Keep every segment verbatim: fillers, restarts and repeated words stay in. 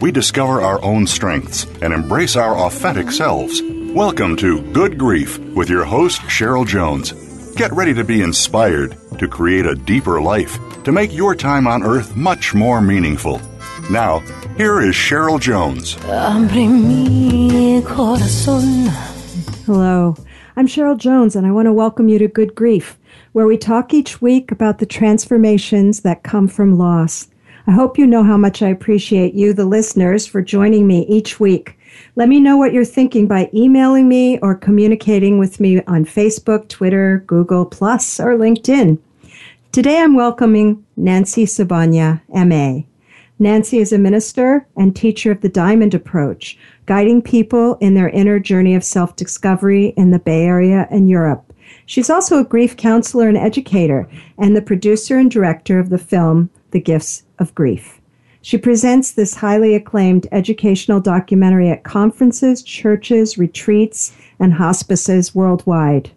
we discover our own strengths and embrace our authentic selves. Welcome to Good Grief with your host, Cheryl Jones. Get ready to be inspired, to create a deeper life, to make your time on earth much more meaningful. Now, here is Cheryl Jones. Hello, I'm Cheryl Jones, and I want to welcome you to Good Grief, where we talk each week about the transformations that come from loss. I hope you know how much I appreciate you, the listeners, for joining me each week. Let me know what you're thinking by emailing me or communicating with me on Facebook, Twitter, Google Plus, or LinkedIn. Today I'm welcoming Nancy Sabanya, M A. Nancy is a minister and teacher of the Diamond Approach, guiding people in their inner journey of self-discovery in the Bay Area and Europe. She's also a grief counselor and educator and the producer and director of the film, The Gifts of Grief. She presents this highly acclaimed educational documentary at conferences, churches, retreats, and hospices worldwide.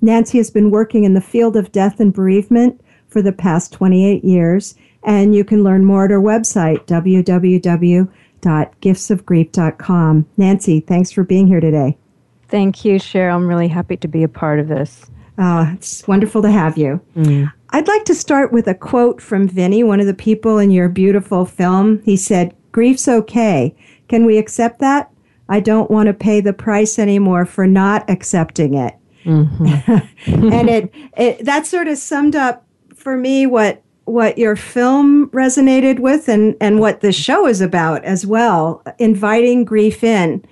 Nancy has been working in the field of death and bereavement for the past twenty-eight years, and you can learn more at her website, w w w dot gifts of grief dot com. Nancy, thanks for being here today. Thank you, Cheryl. I'm really happy to be a part of this. Uh, it's wonderful to have you. Mm. I'd like to start with a quote from Vinny, one of the people in your beautiful film. He said, "Grief's okay. Can we accept that? I don't want to pay the price anymore for not accepting it." Mm-hmm. And it, it that sort of summed up for me what what your film resonated with and, and what the show is about as well, inviting grief in.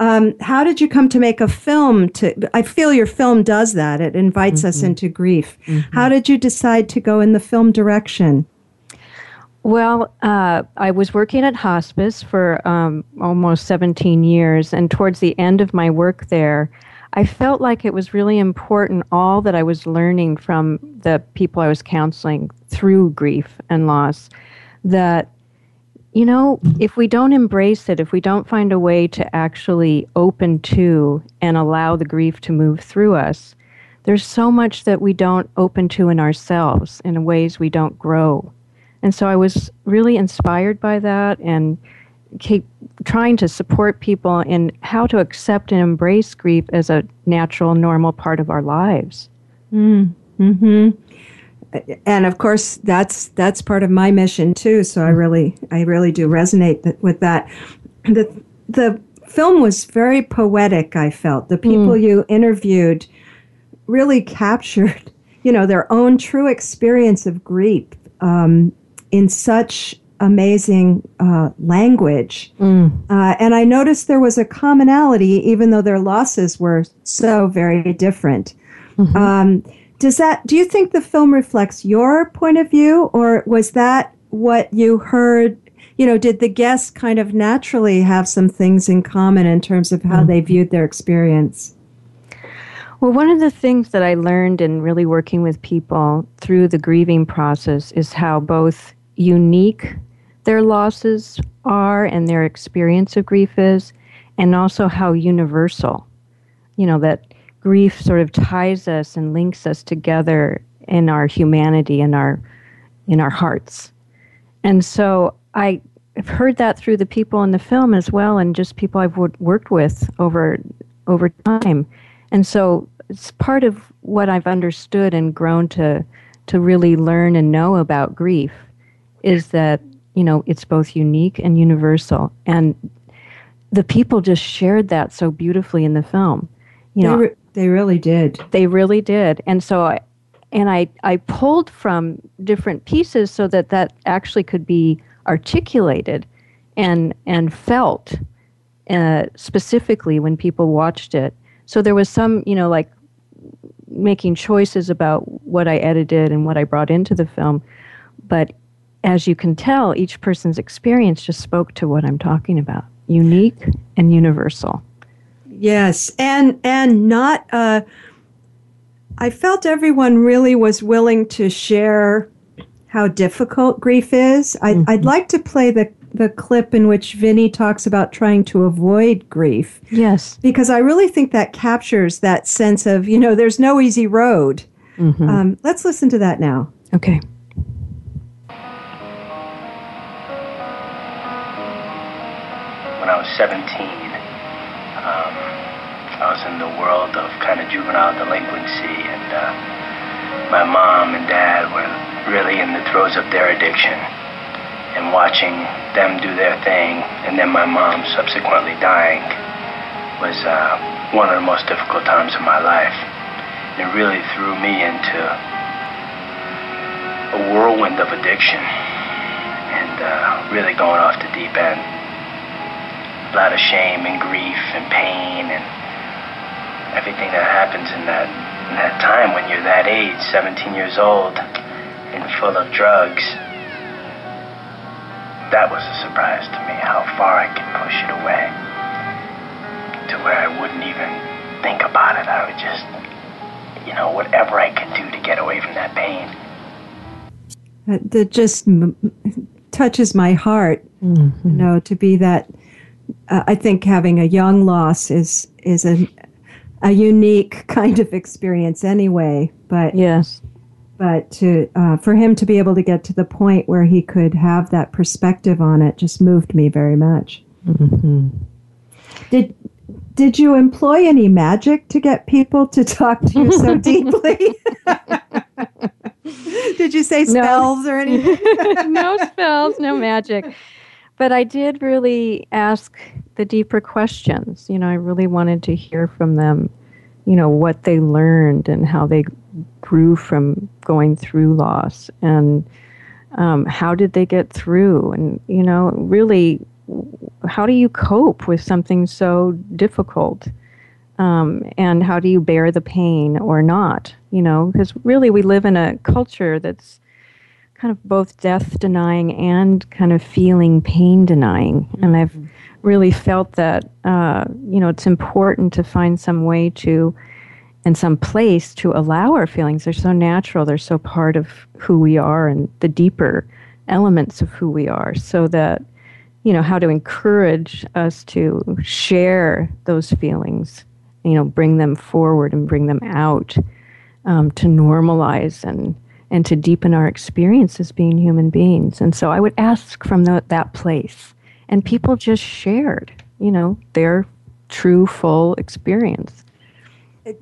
Um, how did you come to make a film? To I feel your film does that. It invites mm-hmm. us into grief. Mm-hmm. How did you decide to go in the film direction? Well, uh, I was working at hospice for um, almost seventeen years, and towards the end of my work there, I felt like it was really important, all that I was learning from the people I was counseling through grief and loss, that you know, if we don't embrace it, if we don't find a way to actually open to and allow the grief to move through us, there's so much that we don't open to in ourselves in ways we don't grow. And so I was really inspired by that and keep trying to support people in how to accept and embrace grief as a natural, normal part of our lives. Mm. Mm-hmm. And of course, that's that's part of my mission too. So I really, I really do resonate th- with that. the The film was very poetic. I felt the people mm. you interviewed really captured, you know, their own true experience of grief um, in such amazing uh, language. Mm. Uh, and I noticed there was a commonality, even though their losses were so very different. Mm-hmm. Um, Does that? Do you think the film reflects your point of view, or was that what you heard? You know, did the guests kind of naturally have some things in common in terms of how mm. they viewed their experience? Well, one of the things that I learned in really working with people through the grieving process is how both unique their losses are and their experience of grief is, and also how universal, you know, that grief sort of ties us and links us together in our humanity, in our in our hearts. And so I've heard that through the people in the film as well, and just people I've w- worked with over over time. And so it's part of what I've understood and grown to to really learn and know about grief is that, you know, it's both unique and universal. And the people just shared that so beautifully in the film. You know. They were- They really did. They really did. And so I, and I, I pulled from different pieces so that that actually could be articulated and and felt uh, specifically when people watched it. So there was some, you know, like making choices about what I edited and what I brought into the film. But as you can tell, each person's experience just spoke to what I'm talking about. Unique and universal. Yes, and and not, uh, I felt everyone really was willing to share how difficult grief is. I, mm-hmm. I'd like to play the, the clip in which Vinny talks about trying to avoid grief. Yes. Because I really think that captures that sense of, you know, there's no easy road. Mm-hmm. Um, let's listen to that now. Okay. When I was seventeen, um, I was in the world of kind of juvenile delinquency, and uh, my mom and dad were really in the throes of their addiction, and watching them do their thing, and then my mom subsequently dying, was uh, one of the most difficult times of my life. It really threw me into a whirlwind of addiction, and uh, really going off the deep end. A lot of shame and grief and pain and everything that happens in that in that time when you're that age, seventeen years old, and full of drugs. That was a surprise to me, how far I could push it away to where I wouldn't even think about it. I would just, you know, whatever I could do to get away from that pain. That just m- touches my heart, mm-hmm. you know, to be that. Uh, I think having a young loss is is a a unique kind of experience anyway. But yes, but to uh, for him to be able to get to the point where he could have that perspective on it just moved me very much. Mm-hmm. Did did you employ any magic to get people to talk to you so deeply? Did you say spells no. or anything? No spells, no magic. But I did really ask the deeper questions. You know, I really wanted to hear from them, you know, what they learned and how they grew from going through loss, and um, how did they get through, and, you know, really, how do you cope with something so difficult, um, and how do you bear the pain or not, you know, because really we live in a culture that's kind of both death denying and kind of feeling pain denying. And I've really felt that, uh, you know, it's important to find some way to, and some place to allow our feelings. They're so natural. They're so part of who we are and the deeper elements of who we are, so that, you know, how to encourage us to share those feelings, you know, bring them forward and bring them out, um, to normalize and and to deepen our experience as being human beings. And so I would ask from the, that place. And people just shared, you know, their true, full experience.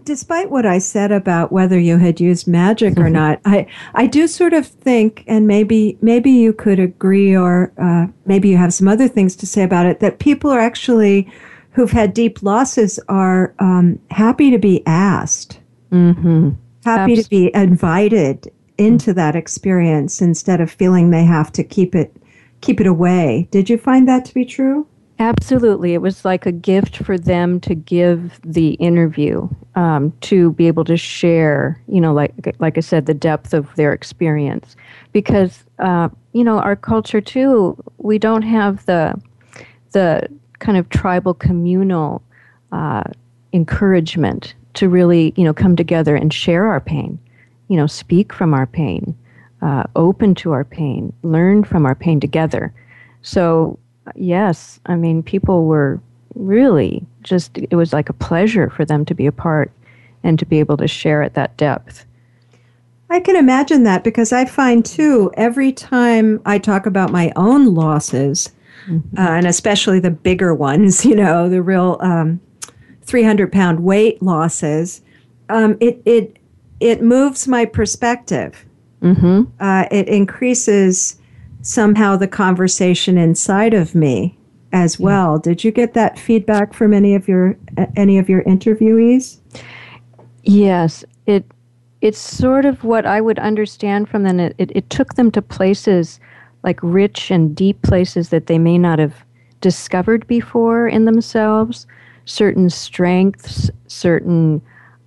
Despite what I said about whether you had used magic or not, I, I do sort of think, and maybe maybe you could agree, or uh, maybe you have some other things to say about it, that people are actually, who've had deep losses, are um, happy to be asked, mm-hmm. happy Absolutely. To be invited into that experience instead of feeling they have to keep it keep it away. Did you find that to be true? Absolutely. It was like a gift for them to give the interview, um, to be able to share, you know, like like I said, the depth of their experience. Because, uh, you know, our culture too, we don't have the the kind of tribal communal uh, encouragement to really, you know, come together and share our pain. You know, speak from our pain, uh, open to our pain, learn from our pain together. So, yes, I mean, people were really just, it was like a pleasure for them to be a part and to be able to share at that depth. I can imagine that, because I find, too, every time I talk about my own losses, mm-hmm. uh, and especially the bigger ones, you know, the real um, three hundred pound weight losses, um, it it It moves my perspective. Mm-hmm. Uh, it increases somehow the conversation inside of me as well. Yeah. Did you get that feedback from any of your any of your interviewees? Yes, it it's sort of what I would understand from them. It, it, it took them to places, like rich and deep places that they may not have discovered before in themselves, certain strengths, certain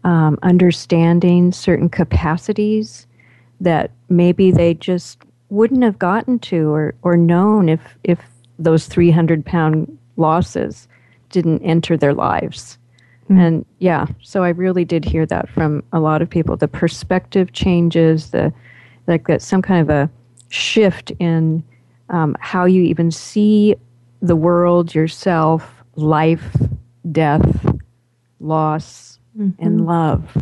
um, understandings, certain capacities that maybe they just wouldn't have gotten to or, or known if, if those three hundred pound losses didn't enter their lives. Mm-hmm. And yeah, so I really did hear that from a lot of people. The perspective changes, the like that some kind of a shift in um, how you even see the world, yourself, life, death, loss, mm-hmm. and love.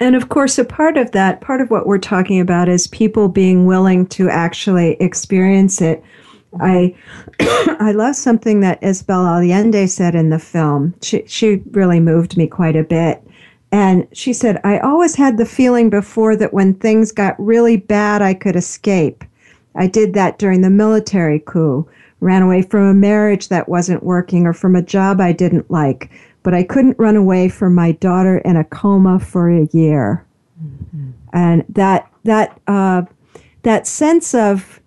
And of course, a part of that, part of what we're talking about is people being willing to actually experience it. I I love something that Isabel Allende said in the film. She she really moved me quite a bit. And she said, I always had the feeling before that when things got really bad, I could escape. I did that during the military coup, ran away from a marriage that wasn't working or from a job I didn't like, but I couldn't run away from my daughter in a coma for a year. Mm-hmm. And that that uh, that sense of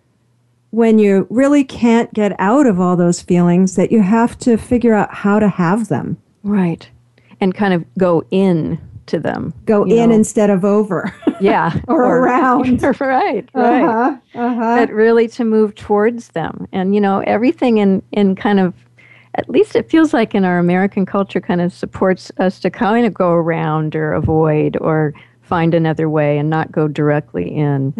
when you really can't get out of all those feelings, that you have to figure out how to have them. Right. And kind of go in to them. Go in know. Instead of over. Yeah. or, or around. Right, right. Uh-huh, uh-huh. But really to move towards them. And, you know, everything in, in kind of, at least it feels like in our American culture kind of supports us to kind of go around or avoid or find another way and not go directly in.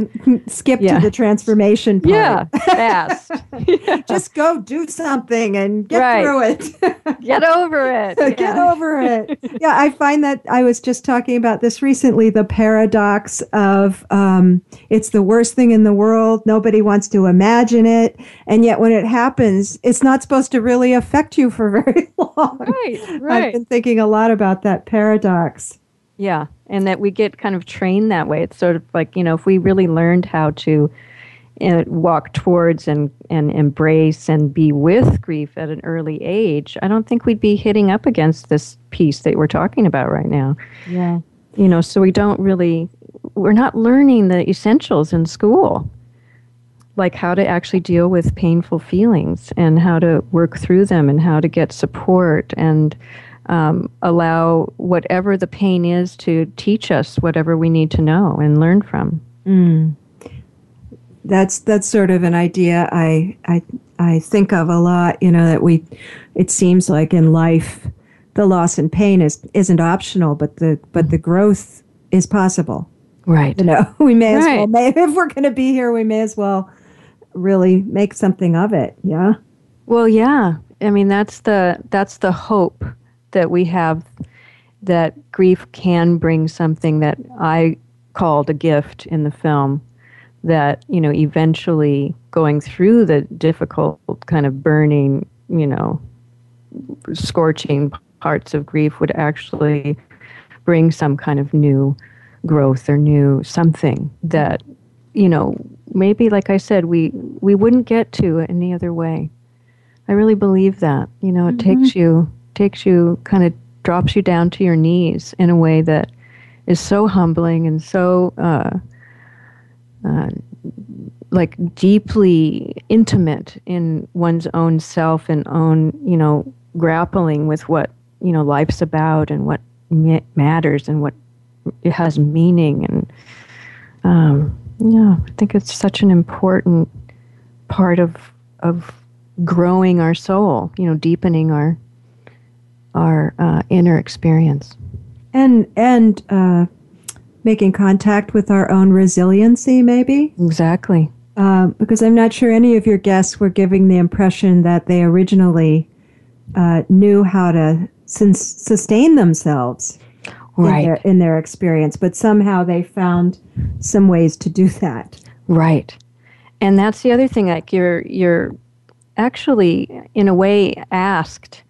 Skip yeah. to the transformation part. Yeah, fast. Yeah. Just go do something and get right. through it. Get over it. Yeah. Get over it. Yeah, I find that I was just talking about this recently, the paradox of um, it's the worst thing in the world. Nobody wants to imagine it. And yet when it happens, it's not supposed to really affect you for very long. Right, right. I've been thinking a lot about that paradox. Yeah, and that we get kind of trained that way. It's sort of like, you know, if we really learned how to uh, walk towards and, and embrace and be with grief at an early age, I don't think we'd be hitting up against this piece that we're talking about right now. Yeah. You know, so we don't really, we're not learning the essentials in school, like how to actually deal with painful feelings and how to work through them and how to get support and Um, allow whatever the pain is to teach us whatever we need to know and learn from. Mm. That's that's sort of an idea I, I I think of a lot. You know that we, it seems like in life, the loss and pain is isn't optional, but the but the growth is possible. Right. You know, we may as right. well. May, if we're going to be here, we may as well really make something of it. Yeah. Well, yeah. I mean, that's the that's the hope that we have, that grief can bring something that I called a gift in the film, that, you know, eventually going through the difficult kind of burning, you know, scorching parts of grief would actually bring some kind of new growth or new something that, you know, maybe, like I said, we, we wouldn't get to any other way. I really believe that, you know, it mm-hmm. takes you... takes you, kind of drops you down to your knees in a way that is so humbling and so uh, uh, like deeply intimate in one's own self and own, you know, grappling with what, you know, life's about and what ma- matters and what it has meaning. And um, yeah, I think it's such an important part of of growing our soul, you know, deepening our our uh, inner experience. And and uh, making contact with our own resiliency, maybe? Exactly. Uh, because I'm not sure any of your guests were giving the impression that they originally uh, knew how to sus- sustain themselves right. in their, in their experience, but somehow they found some ways to do that. Right. And that's the other thing, like you're you're actually, in a way, asked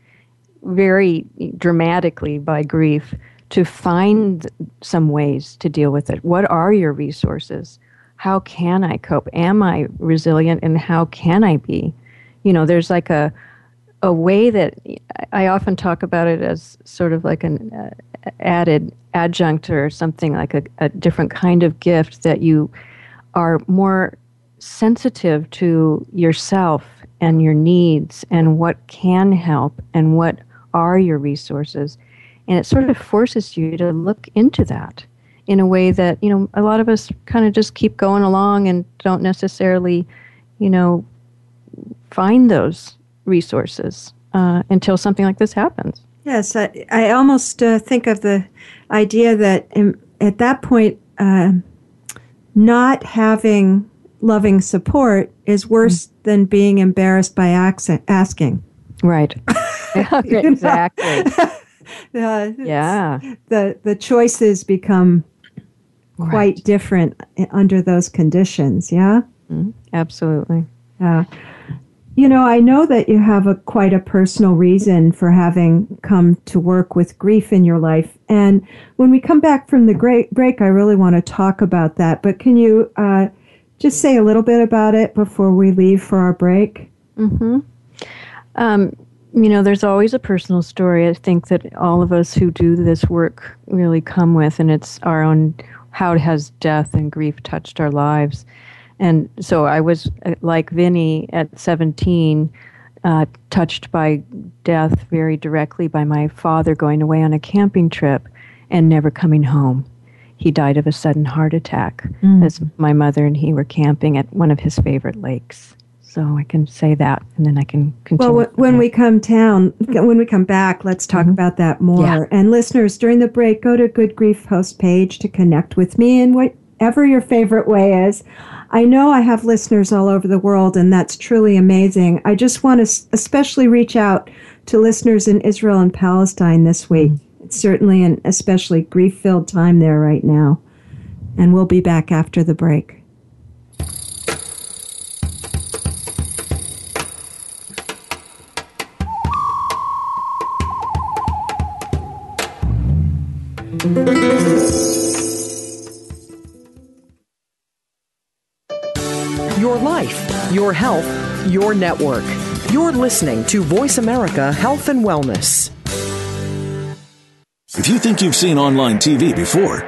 very dramatically by grief to find some ways to deal with it. What are your resources? How can I cope? Am I resilient? And how can I be? You know, there's like a a way that I often talk about it as sort of like an uh, added adjunct or something, like a, a different kind of gift, that you are more sensitive to yourself and your needs and what can help and what are your resources. And it sort of forces you to look into that in a way that, you know, a lot of us kind of just keep going along and don't necessarily, you know, find those resources uh, until something like this happens. Yes, I, I almost uh, think of the idea that um, at that point, uh, not having loving support is worse mm-hmm. than being embarrassed by ac- asking. Right. Exactly. Uh, yeah. The the choices become quite right. different under those conditions, yeah? Mm-hmm. Absolutely. Yeah. Uh, you know, I know that you have a quite a personal reason for having come to work with grief in your life. And when we come back from the great break, I really want to talk about that. But can you uh, just say a little bit about it before we leave for our break? Mm-hmm. Um, you know, there's always a personal story, I think, that all of us who do this work really come with, and it's our own, how has death and grief touched our lives? And so I was, like Vinny, at seventeen, uh, touched by death very directly by my father going away on a camping trip and never coming home. He died of a sudden heart attack mm. as my mother and he were camping at one of his favorite lakes. So I can say that, and then I can continue. Well, when that. we come down, when we come back, let's talk mm-hmm. about that more. Yeah. And listeners, during the break, go to Good Grief Host page to connect with me in whatever your favorite way is. I know I have listeners all over the world, and that's truly amazing. I just want to especially reach out to listeners in Israel and Palestine this week. Mm-hmm. It's certainly an especially grief-filled time there right now. And we'll be back after the break. Your life, your health, your network. You're listening to Voice America Health and Wellness. If you think you've seen online T V before,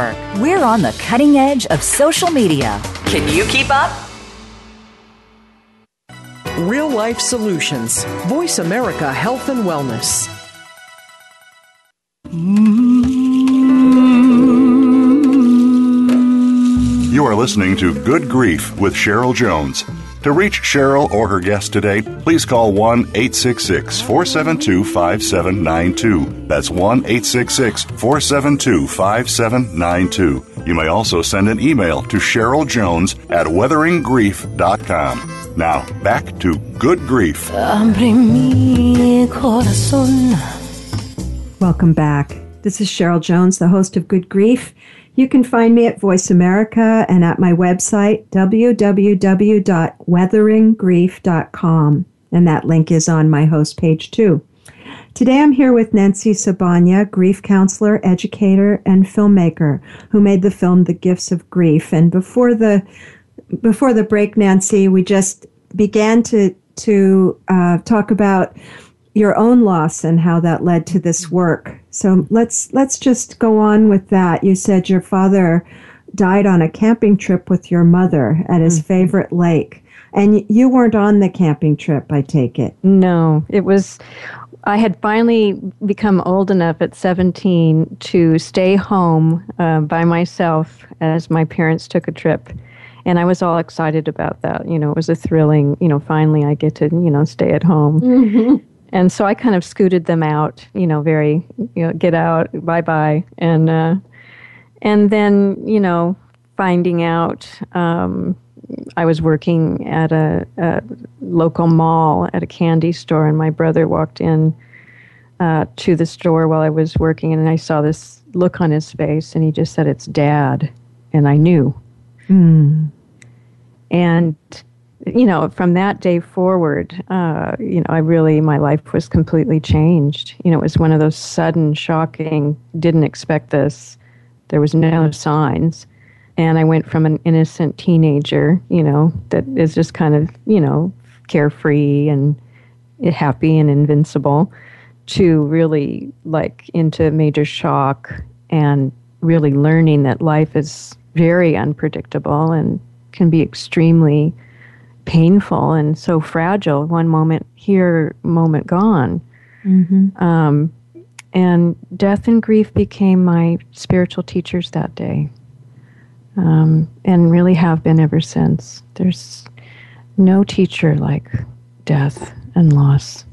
We're on the cutting edge of social media. Can you keep up? Real Life Solutions. Voice America Health and Wellness. You are listening to Good Grief with Cheryl Jones. To reach Cheryl or her guest today, please call one eight six six, four seven two, five seven nine two. That's one eight six six, four seven two, five seven nine two. You may also send an email to Cheryl Jones at weathering grief dot com. Now, back to Good Grief. Welcome back. This is Cheryl Jones, the host of Good Grief. You can find me at Voice America and at my website, w w w dot weathering grief dot com. And that link is on my host page, too. Today I'm here with Nancy Sabanya, grief counselor, educator, and filmmaker, who made the film The Gifts of Grief. And before the before the break, Nancy, we just began to, to uh, talk about your own loss and how that led to this work. So let's let's just go on with that. You said your father died on a camping trip with your mother at his mm-hmm. favorite lake. And you weren't on the camping trip, I take it. No, it was, I had finally become old enough at seventeen to stay home uh, by myself as my parents took a trip. And I was all excited about that. You know, it was a thrilling, you know, finally I get to, you know, stay at home. Mm-hmm. And so I kind of scooted them out, you know, very, you know, get out, bye-bye. And, uh, and then, you know, finding out... Um, I was working at a, a local mall at a candy store, and my brother walked in uh, to the store while I was working, and I saw this look on his face, and he just said, "It's Dad," and I knew. Mm. And, you know, from that day forward, uh, you know, I really, my life was completely changed. You know, it was one of those sudden, shocking, didn't expect this. There was no signs. And I went from an innocent teenager, you know, that is just kind of, you know, carefree and happy and invincible, to really, like, into major shock and really learning that life is very unpredictable and can be extremely painful and so fragile. One moment here, moment gone. Mm-hmm. Um, and death and grief became my spiritual teachers that day. Um, and really have been ever since. There's no teacher like death and loss.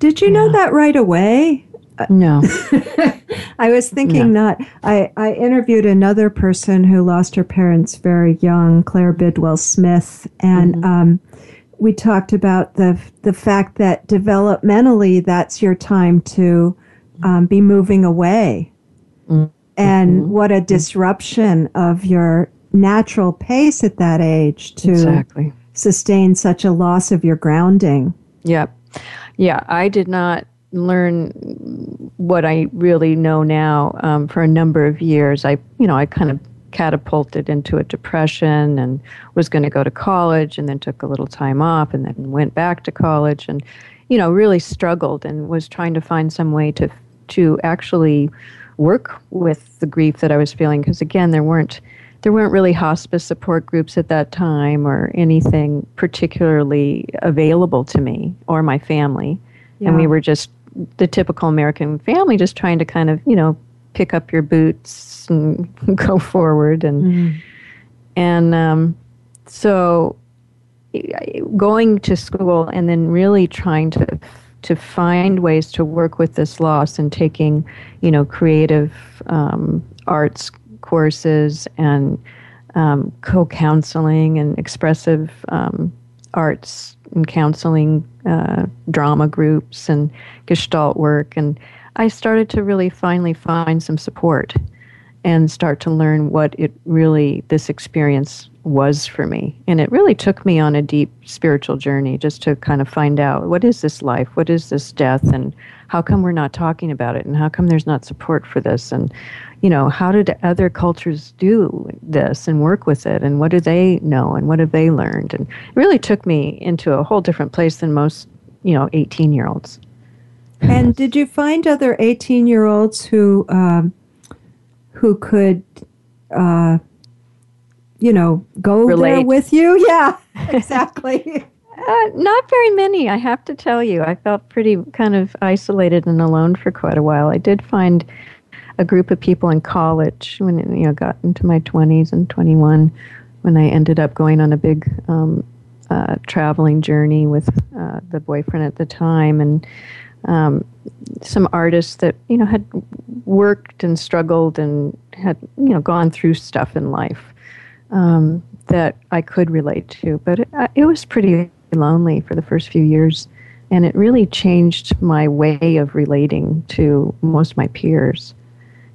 Did you yeah. know that right away? No. I was thinking no. not. I, I interviewed another person who lost her parents very young, Claire Bidwell Smith, and mm-hmm. um, we talked about the the fact that developmentally that's your time to um, be moving away. Mm-hmm. And what a disruption of your natural pace at that age to exactly. sustain such a loss of your grounding. Yeah. Yeah, I did not learn what I really know now um, for a number of years. I, you know, I kind of catapulted into a depression and was going to go to college and then took a little time off and then went back to college and, you know, really struggled and was trying to find some way to to actually work with the grief that I was feeling, because again, there weren't there weren't really hospice support groups at that time or anything particularly available to me or my family. Yeah. And we were just the typical American family, just trying to kind of, you know, pick up your boots and go forward. And mm. and um, so going to school and then really trying to to find ways to work with this loss and taking, you know, creative um, arts courses and um, co-counseling and expressive um, arts and counseling uh, drama groups and Gestalt work. And I started to really finally find some support and start to learn what it really, this experience was for me. And it really took me on a deep spiritual journey just to kind of find out, what is this life? What is this death? And how come we're not talking about it? And how come there's not support for this? And, you know, how did other cultures do this and work with it? And what do they know? And what have they learned? And it really took me into a whole different place than most, you know, eighteen-year-olds. And did you find other eighteen-year-olds who, um, who could... Uh, you know, go Relate. There with you? Yeah, exactly. uh, not very many, I have to tell you. I felt pretty kind of isolated and alone for quite a while. I did find a group of people in college when, you know, got into my twenties and twenty-one, when I ended up going on a big um, uh, traveling journey with uh, the boyfriend at the time, and um, some artists that, you know, had worked and struggled and had, you know, gone through stuff in life. Um, that I could relate to. But it, it was pretty lonely for the first few years, and it really changed my way of relating to most of my peers.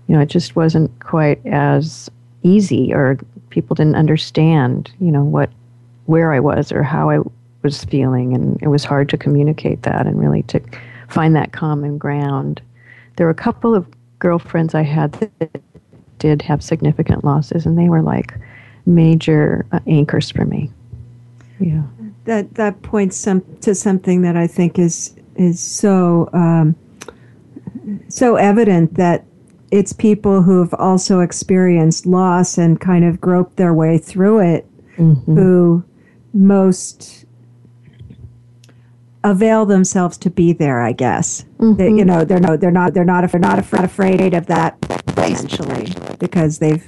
You know, it just wasn't quite as easy, or people didn't understand, you know, what, where I was or how I was feeling, and it was hard to communicate that and really to find that common ground. There were a couple of girlfriends I had that did have significant losses, and they were like, major uh, anchors for me. Yeah. that that points some to something that I think is is so um, so evident, that it's people who've also experienced loss and kind of groped their way through it, mm-hmm. who most avail themselves to be there, I guess. Mm-hmm. They, you know, they're no, they're not, they're not, they're not afraid, afraid of that place, essentially, because they've,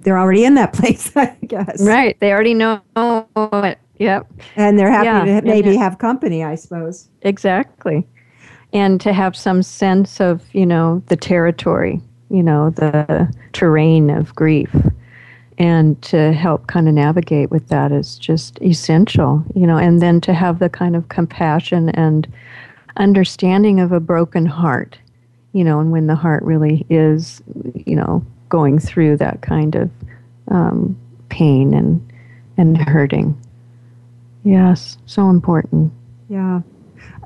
they're already in that place, I guess. Right. They already know it. Yep. And they're happy yeah. to maybe yeah. have company, I suppose. Exactly. And to have some sense of, you know, the territory, you know, the terrain of grief, and to help kind of navigate with that is just essential, you know, and then to have the kind of compassion and understanding of a broken heart, you know, and when the heart really is, you know, going through that kind of um, pain and and hurting. Yes, so important. Yeah.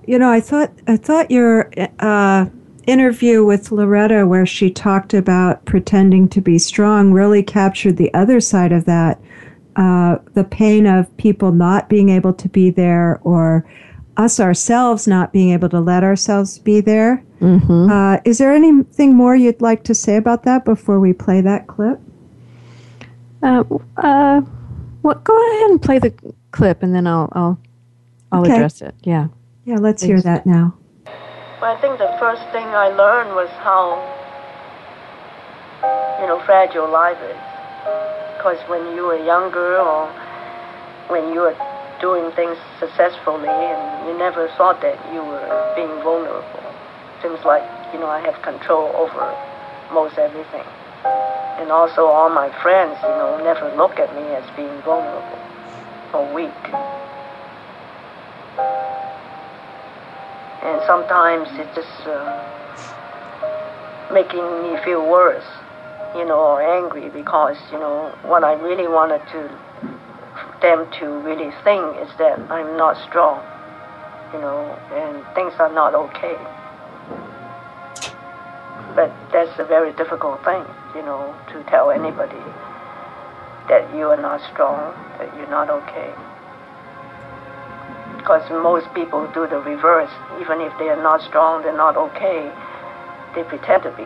You know, I thought I thought your uh, interview with Loretta, where she talked about pretending to be strong, really captured the other side of that, uh, the pain of people not being able to be there, or us ourselves not being able to let ourselves be there. Mm-hmm. Uh, is there anything more you'd like to say about that before we play that clip? Uh, uh, well, go ahead and play the clip, and then I'll I'll, I'll okay. address it. Yeah. Yeah, let's hear that now. Well, I think the first thing I learned was how, you know, fragile life is. Because when you were younger, or when you were doing things successfully, and you never thought that you were being vulnerable. Seems like, you know, I have control over most everything. And also all my friends, you know, never look at me as being vulnerable or weak. And sometimes it's just uh, making me feel worse, you know, or angry, because, you know, what I really wanted to them to really think is that I'm not strong, you know, and things are not okay. But that's a very difficult thing, you know, to tell anybody that you are not strong, that you're not okay. Because most people do the reverse. Even if they are not strong, they're not okay, they pretend to be.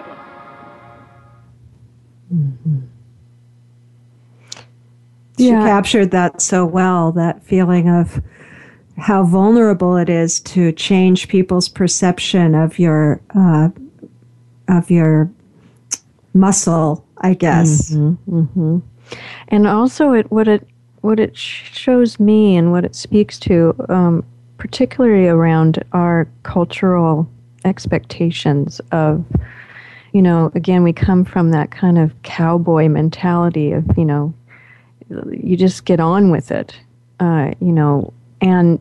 Mm-hmm. She yeah. captured that so well, that feeling of how vulnerable it is to change people's perception of your uh, of your muscle, I guess. Mm-hmm, mm-hmm. And also, it what it. What it shows me and what it speaks to, um, particularly around our cultural expectations of, you know, again, we come from that kind of cowboy mentality of, you know, you just get on with it, uh, you know. And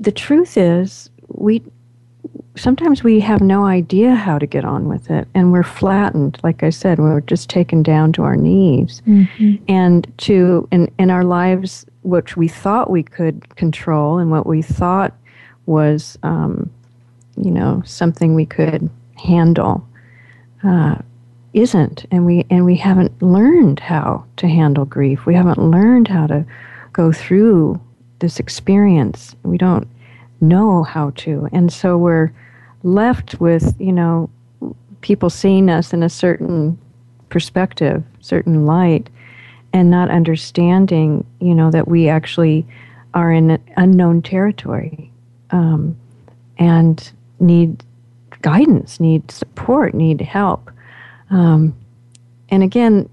the truth is, we sometimes we have no idea how to get on with it, and we're flattened, like I said, we're just taken down to our knees. Mm-hmm. And to in, in our lives, which we thought we could control, and what we thought was, um, you know, something we could handle, uh, isn't. And we and we haven't learned how to handle grief. We haven't learned how to go through this experience. We don't know how to, and so we're left with, you know, people seeing us in a certain perspective, certain light, and not understanding, you know, that we actually are in unknown territory, um, and need guidance, need support, need help. Um, and again,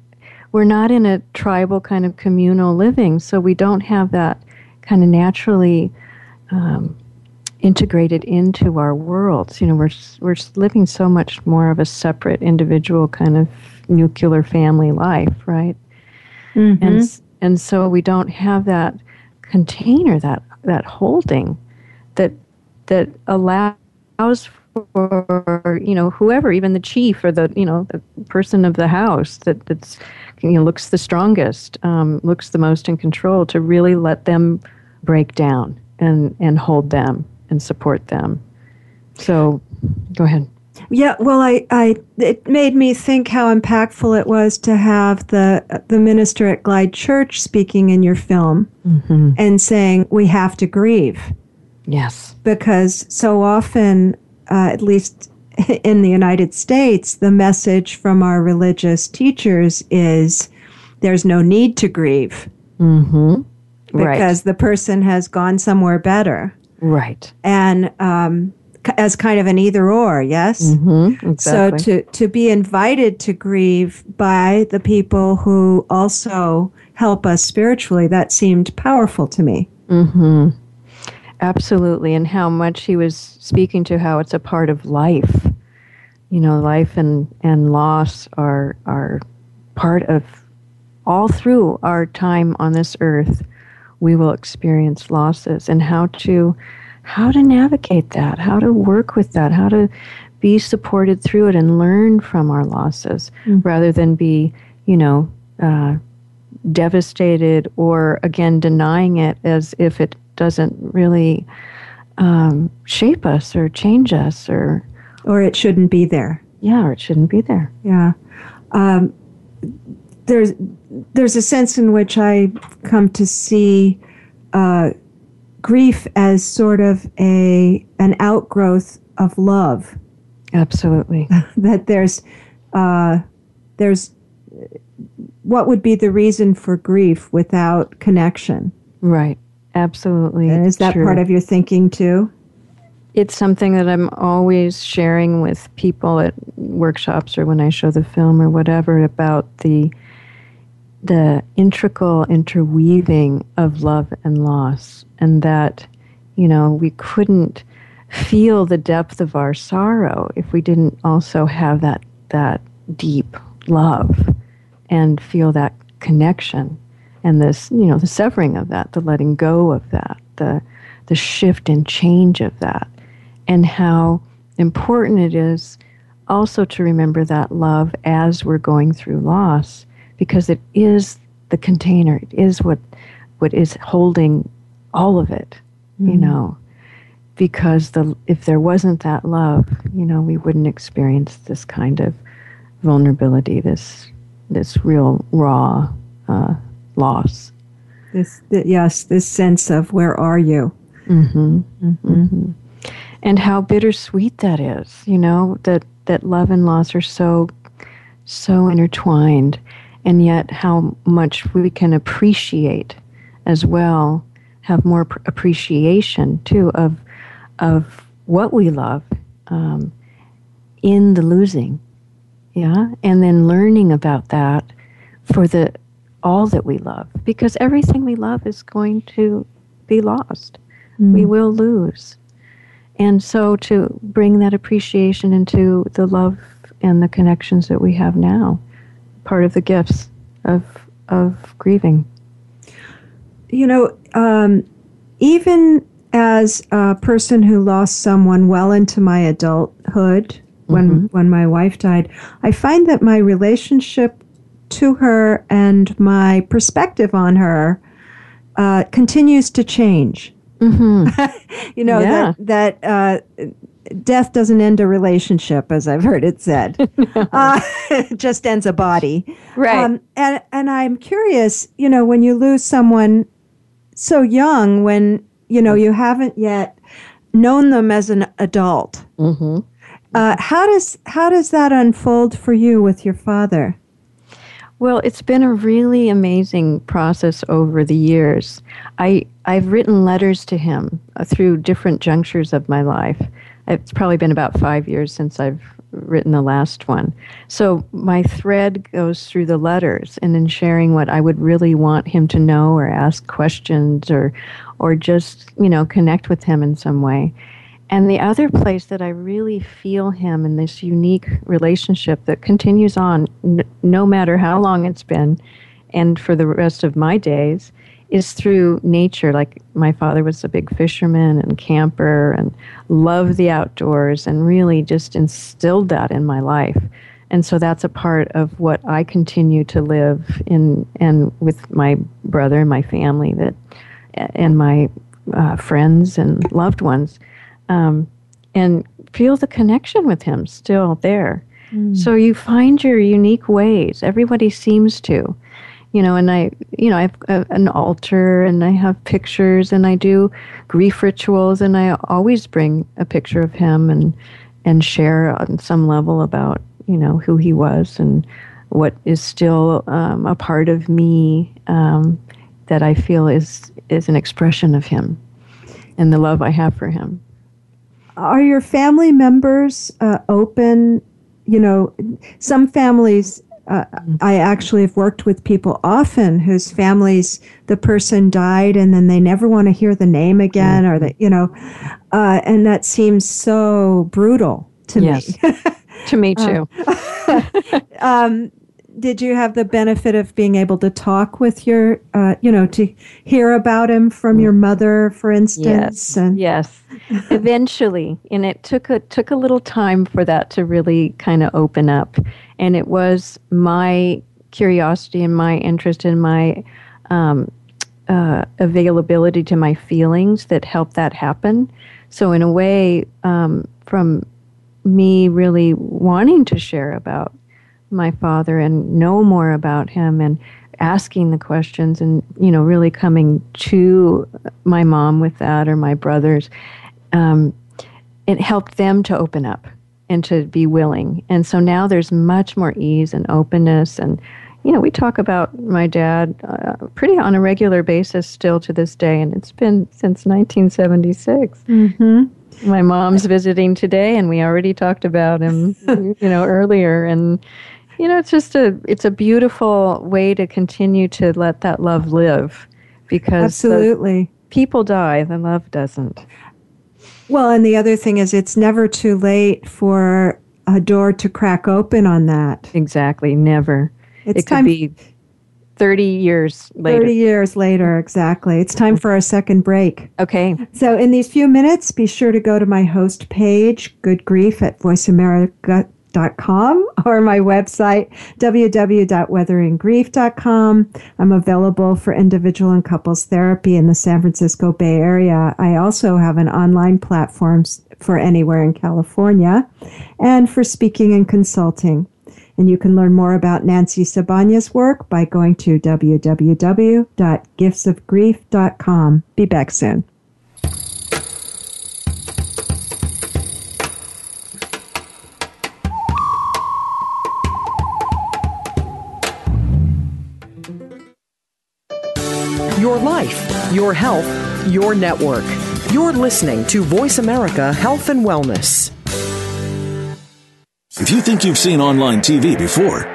we're not in a tribal kind of communal living, so we don't have that kind of naturally um, integrated into our worlds. You know, we're we're living so much more of a separate, individual kind of nuclear family life, right? Mm-hmm. And and so we don't have that container, that that holding, that that allows for, you know, whoever, even the chief or the, you know, the person of the house that that's, you know, looks the strongest, um, looks the most in control, to really let them break down and and hold them and support them. So, go ahead. Yeah, well, I, I it made me think how impactful it was to have the the minister at Glide Church speaking in your film mm-hmm. and saying, we have to grieve. Yes. Because so often, uh, at least in the United States, the message from our religious teachers is there's no need to grieve. Mm-hmm. Because right. the person has gone somewhere better. Right. And um, c- as kind of an either or, yes? Mm-hmm, exactly. So to, to be invited to grieve by the people who also help us spiritually, that seemed powerful to me. Mm-hmm. Absolutely. And how much he was speaking to how it's a part of life. You know, life and, and loss are are part of all through our time on this earth. We will experience losses, and how to how to navigate that, how to work with that, how to be supported through it and learn from our losses mm-hmm. rather than be, you know, uh, devastated or, again, denying it as if it doesn't really um, shape us or change us. Or or it shouldn't be there. Yeah, or it shouldn't be there. Yeah. Um, there's... There's a sense in which I come to see uh, grief as sort of a an outgrowth of love. Absolutely. That there's uh, there's what would be the reason for grief without connection? Right. Absolutely. And is that true. Part of your thinking too? It's something that I'm always sharing with people at workshops or when I show the film or whatever about the. the integral interweaving of love and loss, and that, you know, we couldn't feel the depth of our sorrow if we didn't also have that that deep love and feel that connection and this, you know, the severing of that, the letting go of that, the the shift and change of that, and how important it is also to remember that love as we're going through loss. Because it is the container, it is what what is holding all of it, mm-hmm. you know. Because the if there wasn't that love, you know, we wouldn't experience this kind of vulnerability, this this real raw uh, loss. This th- yes, this sense of where are you, mm-hmm. Mm-hmm. Mm-hmm. and how bittersweet that is. You know, that that love and loss are so so intertwined. And yet how much we can appreciate as well, have more pr- appreciation, too, of of what we love um, in the losing, yeah? And then learning about that for the all that we love. Because everything we love is going to be lost. Mm. We will lose. And so to bring that appreciation into the love and the connections that we have now. Part of the gifts of of grieving. You know, um, even as a person who lost someone well into my adulthood, when mm-hmm. when my wife died, I find that my relationship to her and my perspective on her uh, continues to change. Mm-hmm. you know, yeah. that... that uh, death doesn't end a relationship, as I've heard it said. no. uh, it just ends a body. Right. Um, and, and I'm curious, you know, when you lose someone so young, when, you know, you haven't yet known them as an adult, mm-hmm. uh, how does how does that unfold for you with your father? Well, it's been a really amazing process over the years. I, I've written letters to him uh, through different junctures of my life. It's probably been about five years since I've written the last one. So my thread goes through the letters and in sharing what I would really want him to know or ask questions or or just, you know, connect with him in some way. And the other place that I really feel him in this unique relationship that continues on n- no matter how long it's been and for the rest of my days is through nature. Like my father was a big fisherman and camper and loved the outdoors and really just instilled that in my life. And so that's a part of what I continue to live in and with my brother and my family that and my uh, friends and loved ones. Um, and feel the connection with him still there. Mm. So you find your unique ways. Everybody seems to, you know, and I, you know, I have a, an altar and I have pictures and I do grief rituals and I always bring a picture of him and, and share on some level about, you know, who he was and what is still um, a part of me um, that I feel is, is an expression of him and the love I have for him. Are your family members uh, open? You know, some families, uh, I actually have worked with people often whose families, the person died and then they never want to hear the name again, or that, you know, uh, and that seems so brutal to yes. me. To me too. Uh, um, did you have the benefit of being able to talk with your, uh, you know, to hear about him from your mother, for instance? Yes, and yes. Eventually, and it took a took a little time for that to really kind of open up. And it was my curiosity and my interest and my um, uh, availability to my feelings that helped that happen. So in a way, um, from me really wanting to share about my father and know more about him and asking the questions and, you know, really coming to my mom with that or my brothers, um, it helped them to open up and to be willing. And so now there's much more ease and openness. And, you know, we talk about my dad uh, pretty on a regular basis still to this day. And it's been since nineteen seventy-six. Mm-hmm. My mom's visiting today, and we already talked about him, you know, earlier. And, you know, it's just a it's a beautiful way to continue to let that love live, because absolutely people die, the love doesn't. Well, and the other thing is, it's never too late for a door to crack open on that. Exactly, never. It's it could time- be thirty years later. thirty years later, exactly. It's time for our second break. Okay. So in these few minutes, be sure to go to my host page, Good Grief at voice america dot com, or my website, w w w dot weathering grief dot com. I'm available for individual and couples therapy in the San Francisco Bay Area. I also have an online platform for anywhere in California and for speaking and consulting. And you can learn more about Nancy Sabanya's work by going to w w w dot gifts of grief dot com. Be back soon. Your life, your health, your network. You're listening to Voice America Health and Wellness. If you think you've seen online T V before,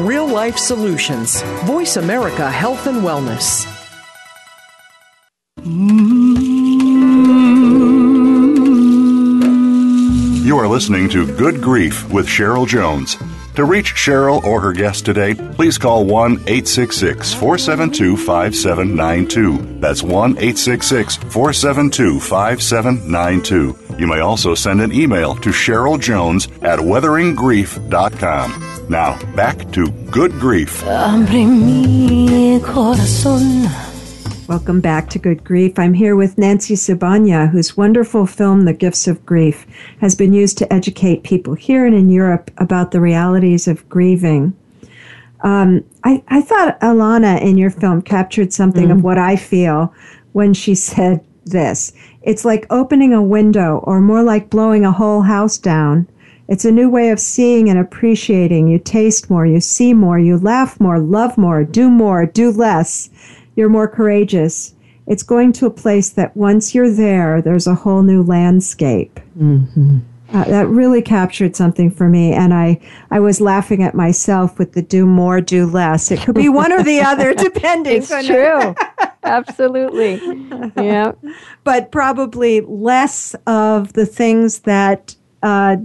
Real Life Solutions. Voice America Health and Wellness. You are listening to Good Grief with Cheryl Jones. To reach Cheryl or her guest today, please call one eight six six, four seven two, five seven nine two. That's one eight six six, four seven two, five seven nine two. You may also send an email to Cheryl Jones at weathering grief dot com. Now, back to Good Grief. Welcome back to Good Grief. I'm here with Nancy Sabanya, whose wonderful film, The Gifts of Grief, has been used to educate people here and in Europe about the realities of grieving. Um, I, I thought Alana in your film captured something mm-hmm. of what I feel when she said this. It's like opening a window, or more like blowing a whole house down, It's a new way of seeing and appreciating. You taste more, you see more, you laugh more, love more, do more, do less. You're more courageous. It's going to a place that once you're there, there's a whole new landscape. Mm-hmm. Uh, that really captured something for me, and I, I was laughing at myself with the do more, do less. It could be one or the other, depending. It's true. Absolutely. Yeah. But probably less of the things that, uh,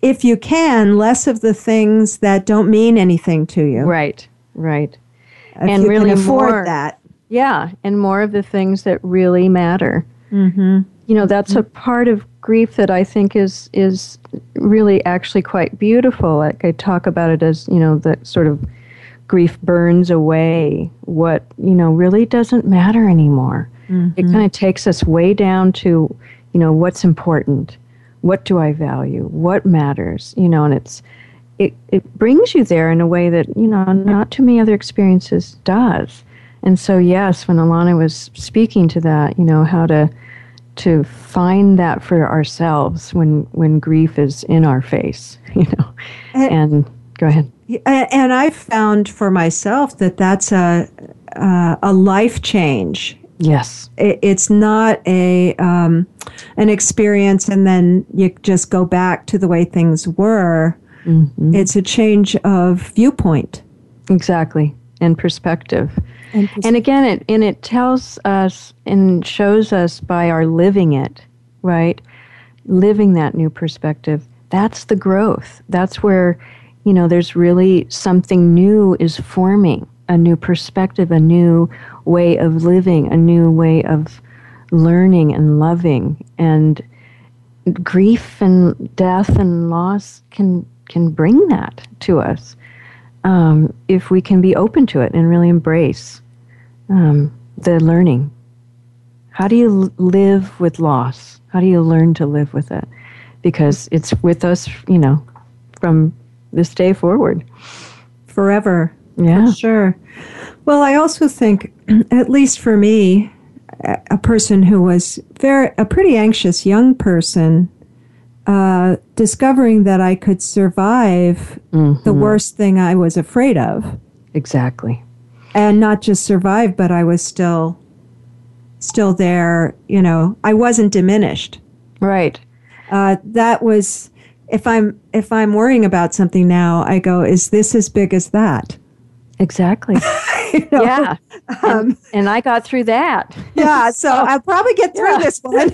if you can, less of the things that don't mean anything to you. Right, right. If and you really can afford more, that. Yeah, and more of the things that really matter. Mm-hmm. You know, that's a part of grief that I think is is really actually quite beautiful. Like I talk about it as, you know, that sort of grief burns away what, you know, really doesn't matter anymore. Mm-hmm. It kind of takes us way down to, you know, what's important, what do I value, what matters, you know, and it's it, it brings you there in a way that, you know, not too many other experiences does. And so, yes, when Alana was speaking to that, you know, how to to find that for ourselves when, when grief is in our face, you know. And, and go ahead. And I found for myself that that's a uh, a life change. Yes, it, it's not a um, an experience, and then you just go back to the way things were. Mm-hmm. It's a change of viewpoint. Exactly, and perspective. And, and again, it and it tells us and shows us by our living it, right? Living that new perspective. That's the growth. That's where, you know, there's really something new is forming, a new perspective, a new way of living, a new way of learning and loving. And grief and death and loss can can bring that to us. Um, if we can be open to it and really embrace um, the learning. How do you live with loss? How do you learn to live with it? Because it's with us, you know, from this day forward. Forever. Yeah. For sure. Well, I also think, at least for me, a person who was very a pretty anxious young person, Uh, discovering that I could survive mm-hmm. the worst thing I was afraid of. Exactly. And not just survive, but I was still still there, you know, I wasn't diminished. Right. Uh, that was, if I'm, if I'm worrying about something now, I go, is this as big as that? Exactly. You know? Yeah. Um, and, and I got through that. Yeah, so, so I'll probably get through yeah. this one.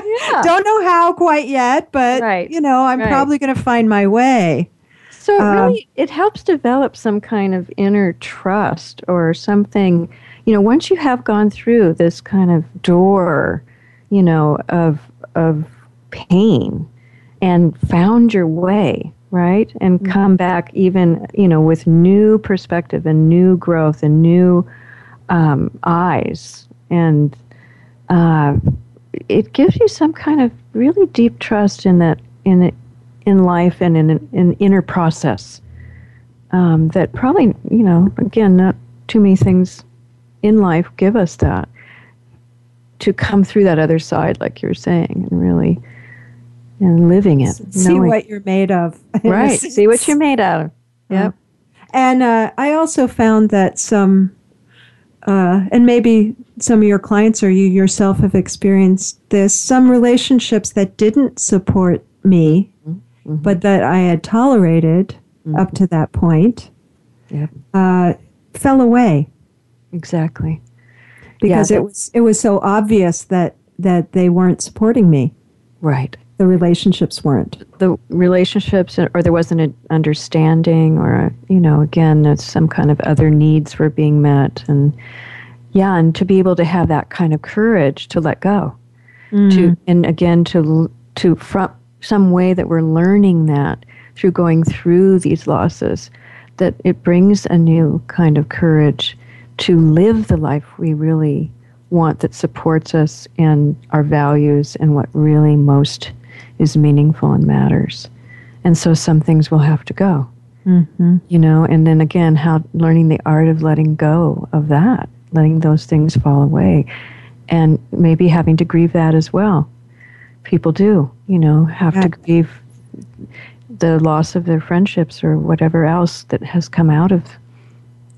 Yeah. Don't know how quite yet, but, right. you know, I'm right. probably going to find my way. So it um, really, it helps develop some kind of inner trust or something. You know, once you have gone through this kind of door, you know, of of pain and found your way, right? And mm-hmm. come back even, you know, with new perspective and new growth and new um, eyes and uh it gives you some kind of really deep trust in that, in it, in life and in an in inner process um, that probably, you know, again, not too many things in life give us that, to come through that other side, like you're saying, and really and living it. See knowing. What you're made of. Right. See what you're made of. Yep. And uh, I also found that some, uh, and maybe some of your clients or you yourself have experienced this, some relationships that didn't support me, mm-hmm. but that I had tolerated mm-hmm. up to that point, yep. uh, fell away. Exactly. Because yeah, it was it was so obvious that, that they weren't supporting me. Right. The relationships weren't. The relationships, or there wasn't an understanding, or, you know, again, some kind of other needs were being met, and yeah, and to be able to have that kind of courage to let go, mm. to and again to to from some way that we're learning that through going through these losses, that it brings a new kind of courage to live the life we really want that supports us and our values and what really most is meaningful and matters. And so some things will have to go, mm-hmm. you know. And then again, how learning the art of letting go of that. Letting those things fall away and maybe having to grieve that as well. People do, you know, have yeah. to grieve the loss of their friendships or whatever else that has come out of,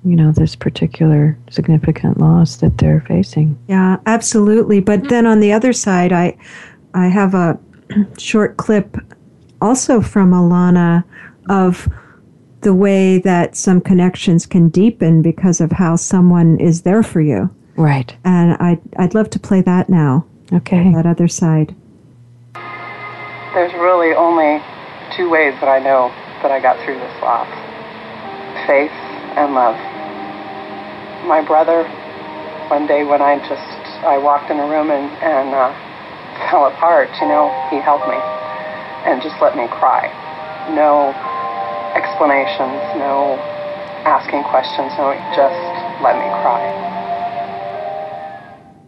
you know, this particular significant loss that they're facing. Yeah, absolutely. But then on the other side, I I have a short clip also from Alana of the way that some connections can deepen because of how someone is there for you. Right. And I'd, I'd love to play that now. Okay. That other side. There's really only two ways that I know that I got through this loss. Faith and love. My brother, one day when I just, I walked in a room and, and uh, fell apart, you know, he helped me and just let me cry. No explanations, no asking questions, no, just let me cry.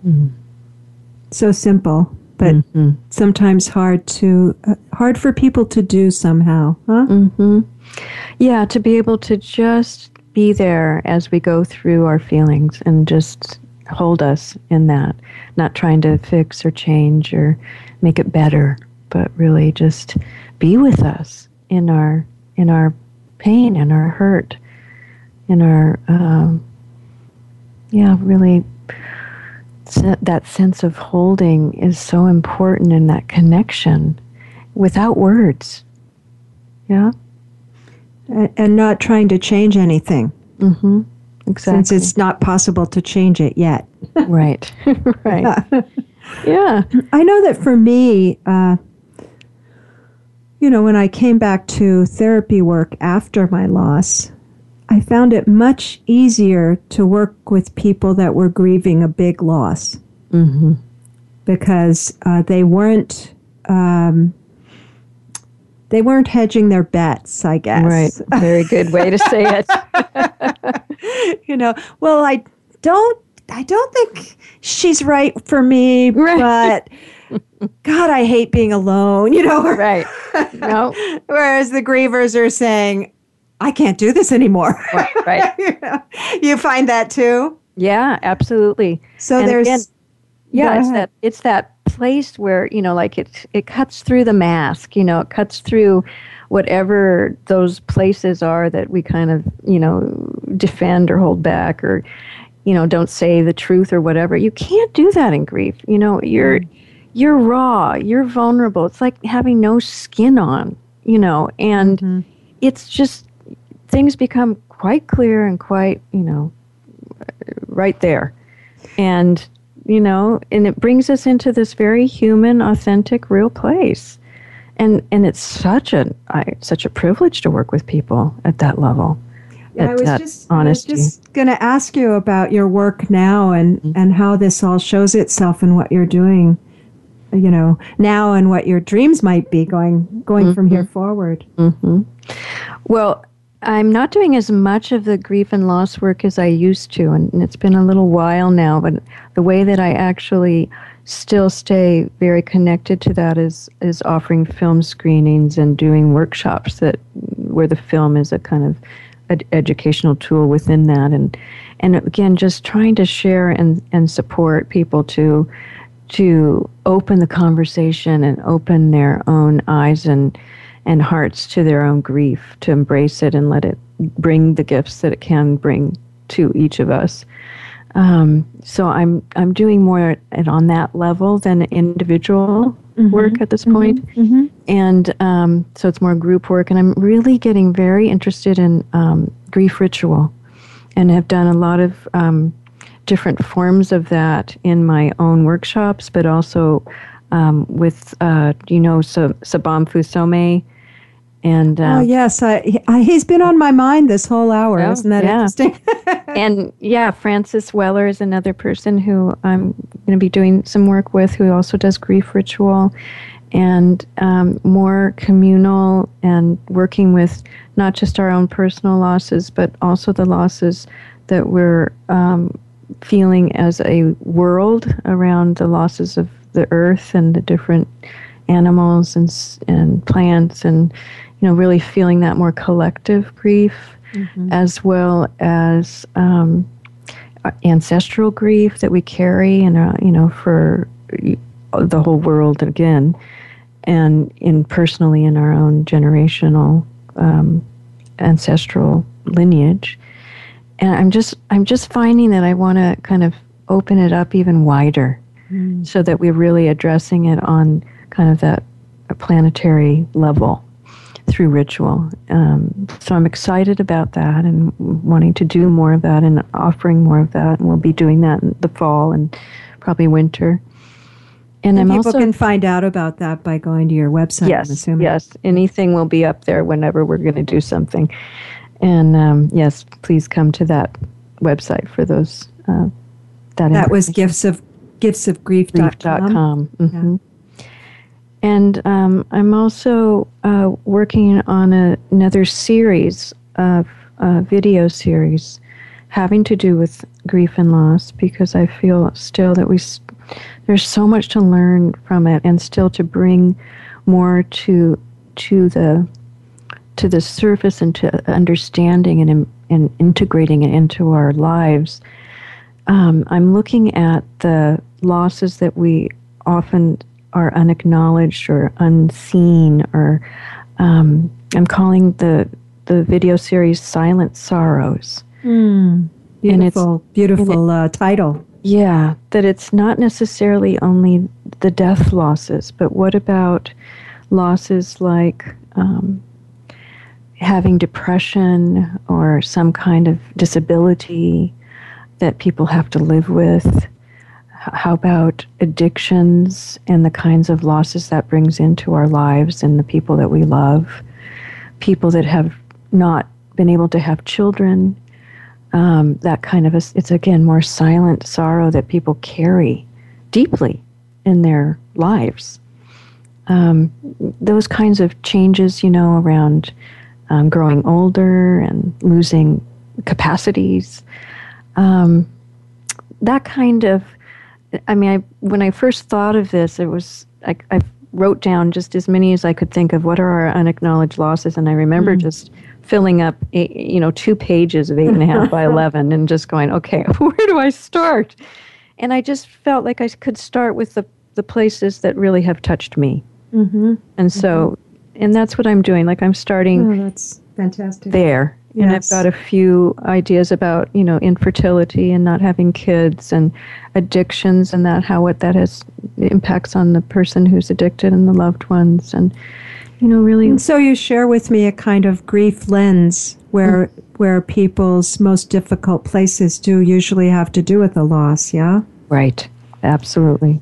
Mm. So simple, but mm-hmm. sometimes hard to, uh, hard for people to do somehow, huh? Mm-hmm. Yeah, to be able to just be there as we go through our feelings and just hold us in that, not trying to fix or change or make it better, but really just be with us in our in our pain, in our hurt, in our um, yeah, really se- that sense of holding is so important, in that connection without words. Yeah. And not trying to change anything. Mm-hmm. Exactly. Since it's not possible to change it yet. Right. Right. Yeah. Yeah. I know that for me, uh, you know, when I came back to therapy work after my loss, I found it much easier to work with people that were grieving a big loss. Mm-hmm. Because uh, they weren't... Um, They weren't hedging their bets, I guess. Right. Very good way to say it. You know, well, I don't, I don't think she's right for me, right. But God, I hate being alone, you know. Right. No. Whereas the grievers are saying, I can't do this anymore. Right. Right. You know? You find that too? Yeah, absolutely. So and there's... Again, yeah, it's that, it's that place where, you know, like it, it cuts through the mask, you know, it cuts through whatever those places are that we kind of, you know, defend or hold back or, you know, don't say the truth or whatever. You can't do that in grief. You know, you're, you're raw, you're vulnerable. It's like having no skin on, you know, and mm-hmm. it's just, things become quite clear and quite, you know, right there. And you know, and it brings us into this very human, authentic, real place, and and it's such a I, such a privilege to work with people at that level. Yeah, at, I was that just honesty. I was just going to ask you about your work now and, mm-hmm. and how this all shows itself in what you're doing, you know, now and what your dreams might be going going mm-hmm. from here forward. Mm-hmm. Well, I'm not doing as much of the grief and loss work as I used to, and it's been a little while now, but the way that I actually still stay very connected to that is is offering film screenings and doing workshops that where the film is a kind of ed- educational tool within that, and and again just trying to share and, and support people to to open the conversation and open their own eyes and and hearts to their own grief, to embrace it and let it bring the gifts that it can bring to each of us. Um, so I'm I'm doing more at, on that level than individual mm-hmm. work at this point. Mm-hmm. Mm-hmm. And um, so it's more group work. And I'm really getting very interested in um, grief ritual, and have done a lot of um, different forms of that in my own workshops, but also um, with, uh, you know, so, Sabam Fusome. And, uh, oh, yes. I, I, he's been on my mind this whole hour. Oh, isn't that yeah. interesting? And, yeah, Francis Weller is another person who I'm going to be doing some work with, who also does grief ritual and um, more communal, and working with not just our own personal losses, but also the losses that we're um, feeling as a world around the losses of the earth and the different animals and and plants, and you know, really feeling that more collective grief, mm-hmm. as well as um, ancestral grief that we carry, and uh, you know, for the whole world again, and in personally in our own generational um, ancestral lineage. And I'm just I'm just finding that I want to kind of open it up even wider, mm. so that we're really addressing it on kind of that planetary level through ritual. Um, so I'm excited about that and wanting to do more of that and offering more of that. And we'll be doing that in the fall and probably winter. And, and I'm people also, can find out about that by going to your website, yes, I'm assuming. Yes, anything will be up there whenever we're going to do something. And um, yes, please come to that website for those. Uh, that that was gifts of gifts of grief dot com. Mm-hmm. Yeah. And um, I'm also uh, working on a, another series of uh, video series having to do with grief and loss, because I feel still that we there's so much to learn from it, and still to bring more to to the. to the surface and to understanding and, and integrating it into our lives. Um, I'm looking at the losses that we often are unacknowledged or unseen, or um, I'm calling the the video series Silent Sorrows. Mm, beautiful, and beautiful and it, uh, title. Yeah, that it's not necessarily only the death losses, but what about losses like um, having depression or some kind of disability that people have to live with? How about addictions and the kinds of losses that brings into our lives and the people that we love? People that have not been able to have children, um, that kind of a, it's again more silent sorrow that people carry deeply in their lives. Um, those kinds of changes, you know, around Um, growing older and losing capacities. Um, that kind of, I mean, I, when I first thought of this, it was, I, I wrote down just as many as I could think of what are our unacknowledged losses. And I remember mm. just filling up, eight, you know, two pages of eight and a half by eleven and just going, okay, where do I start? And I just felt like I could start with the, the places that really have touched me. Mm-hmm. And so, mm-hmm. And that's what I'm doing. Like I'm starting oh, that's fantastic. there. Yes. And I've got a few ideas about, you know, infertility and not having kids and addictions and that, how what that has impacts on the person who's addicted and the loved ones. And, you know, really. And so you share with me a kind of grief lens where mm-hmm. where people's most difficult places do usually have to do with a loss, yeah? Right. Absolutely.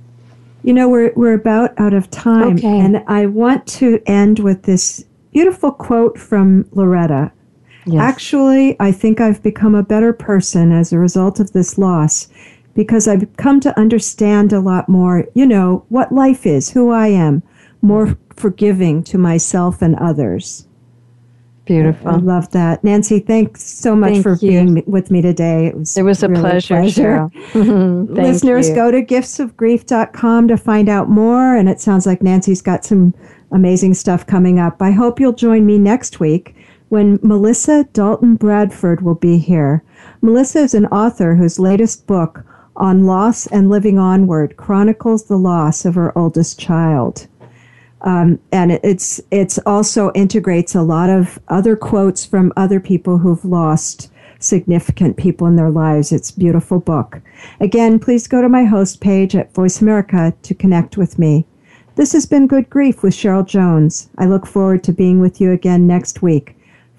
You know, we're we're about out of time, okay. And I want to end with this beautiful quote from Loretta. Yes. Actually, I think I've become a better person as a result of this loss, because I've come to understand a lot more, you know, what life is, who I am, more forgiving to myself and others. Beautiful. I love that. Nancy, thanks so much Thank for you. being with me today. It was, it was a really pleasure. pleasure. Mm-hmm. Listeners, you. go to gifts of grief dot com to find out more. And it sounds like Nancy's got some amazing stuff coming up. I hope you'll join me next week when Melissa Dalton Bradford will be here. Melissa is an author whose latest book, On Loss and Living Onward, chronicles the loss of her oldest child. Um, and it's it's also integrates a lot of other quotes from other people who've lost significant people in their lives. It's a beautiful book. Again, please go to my host page at Voice America to connect with me. This has been Good Grief with Cheryl Jones. I look forward to being with you again next week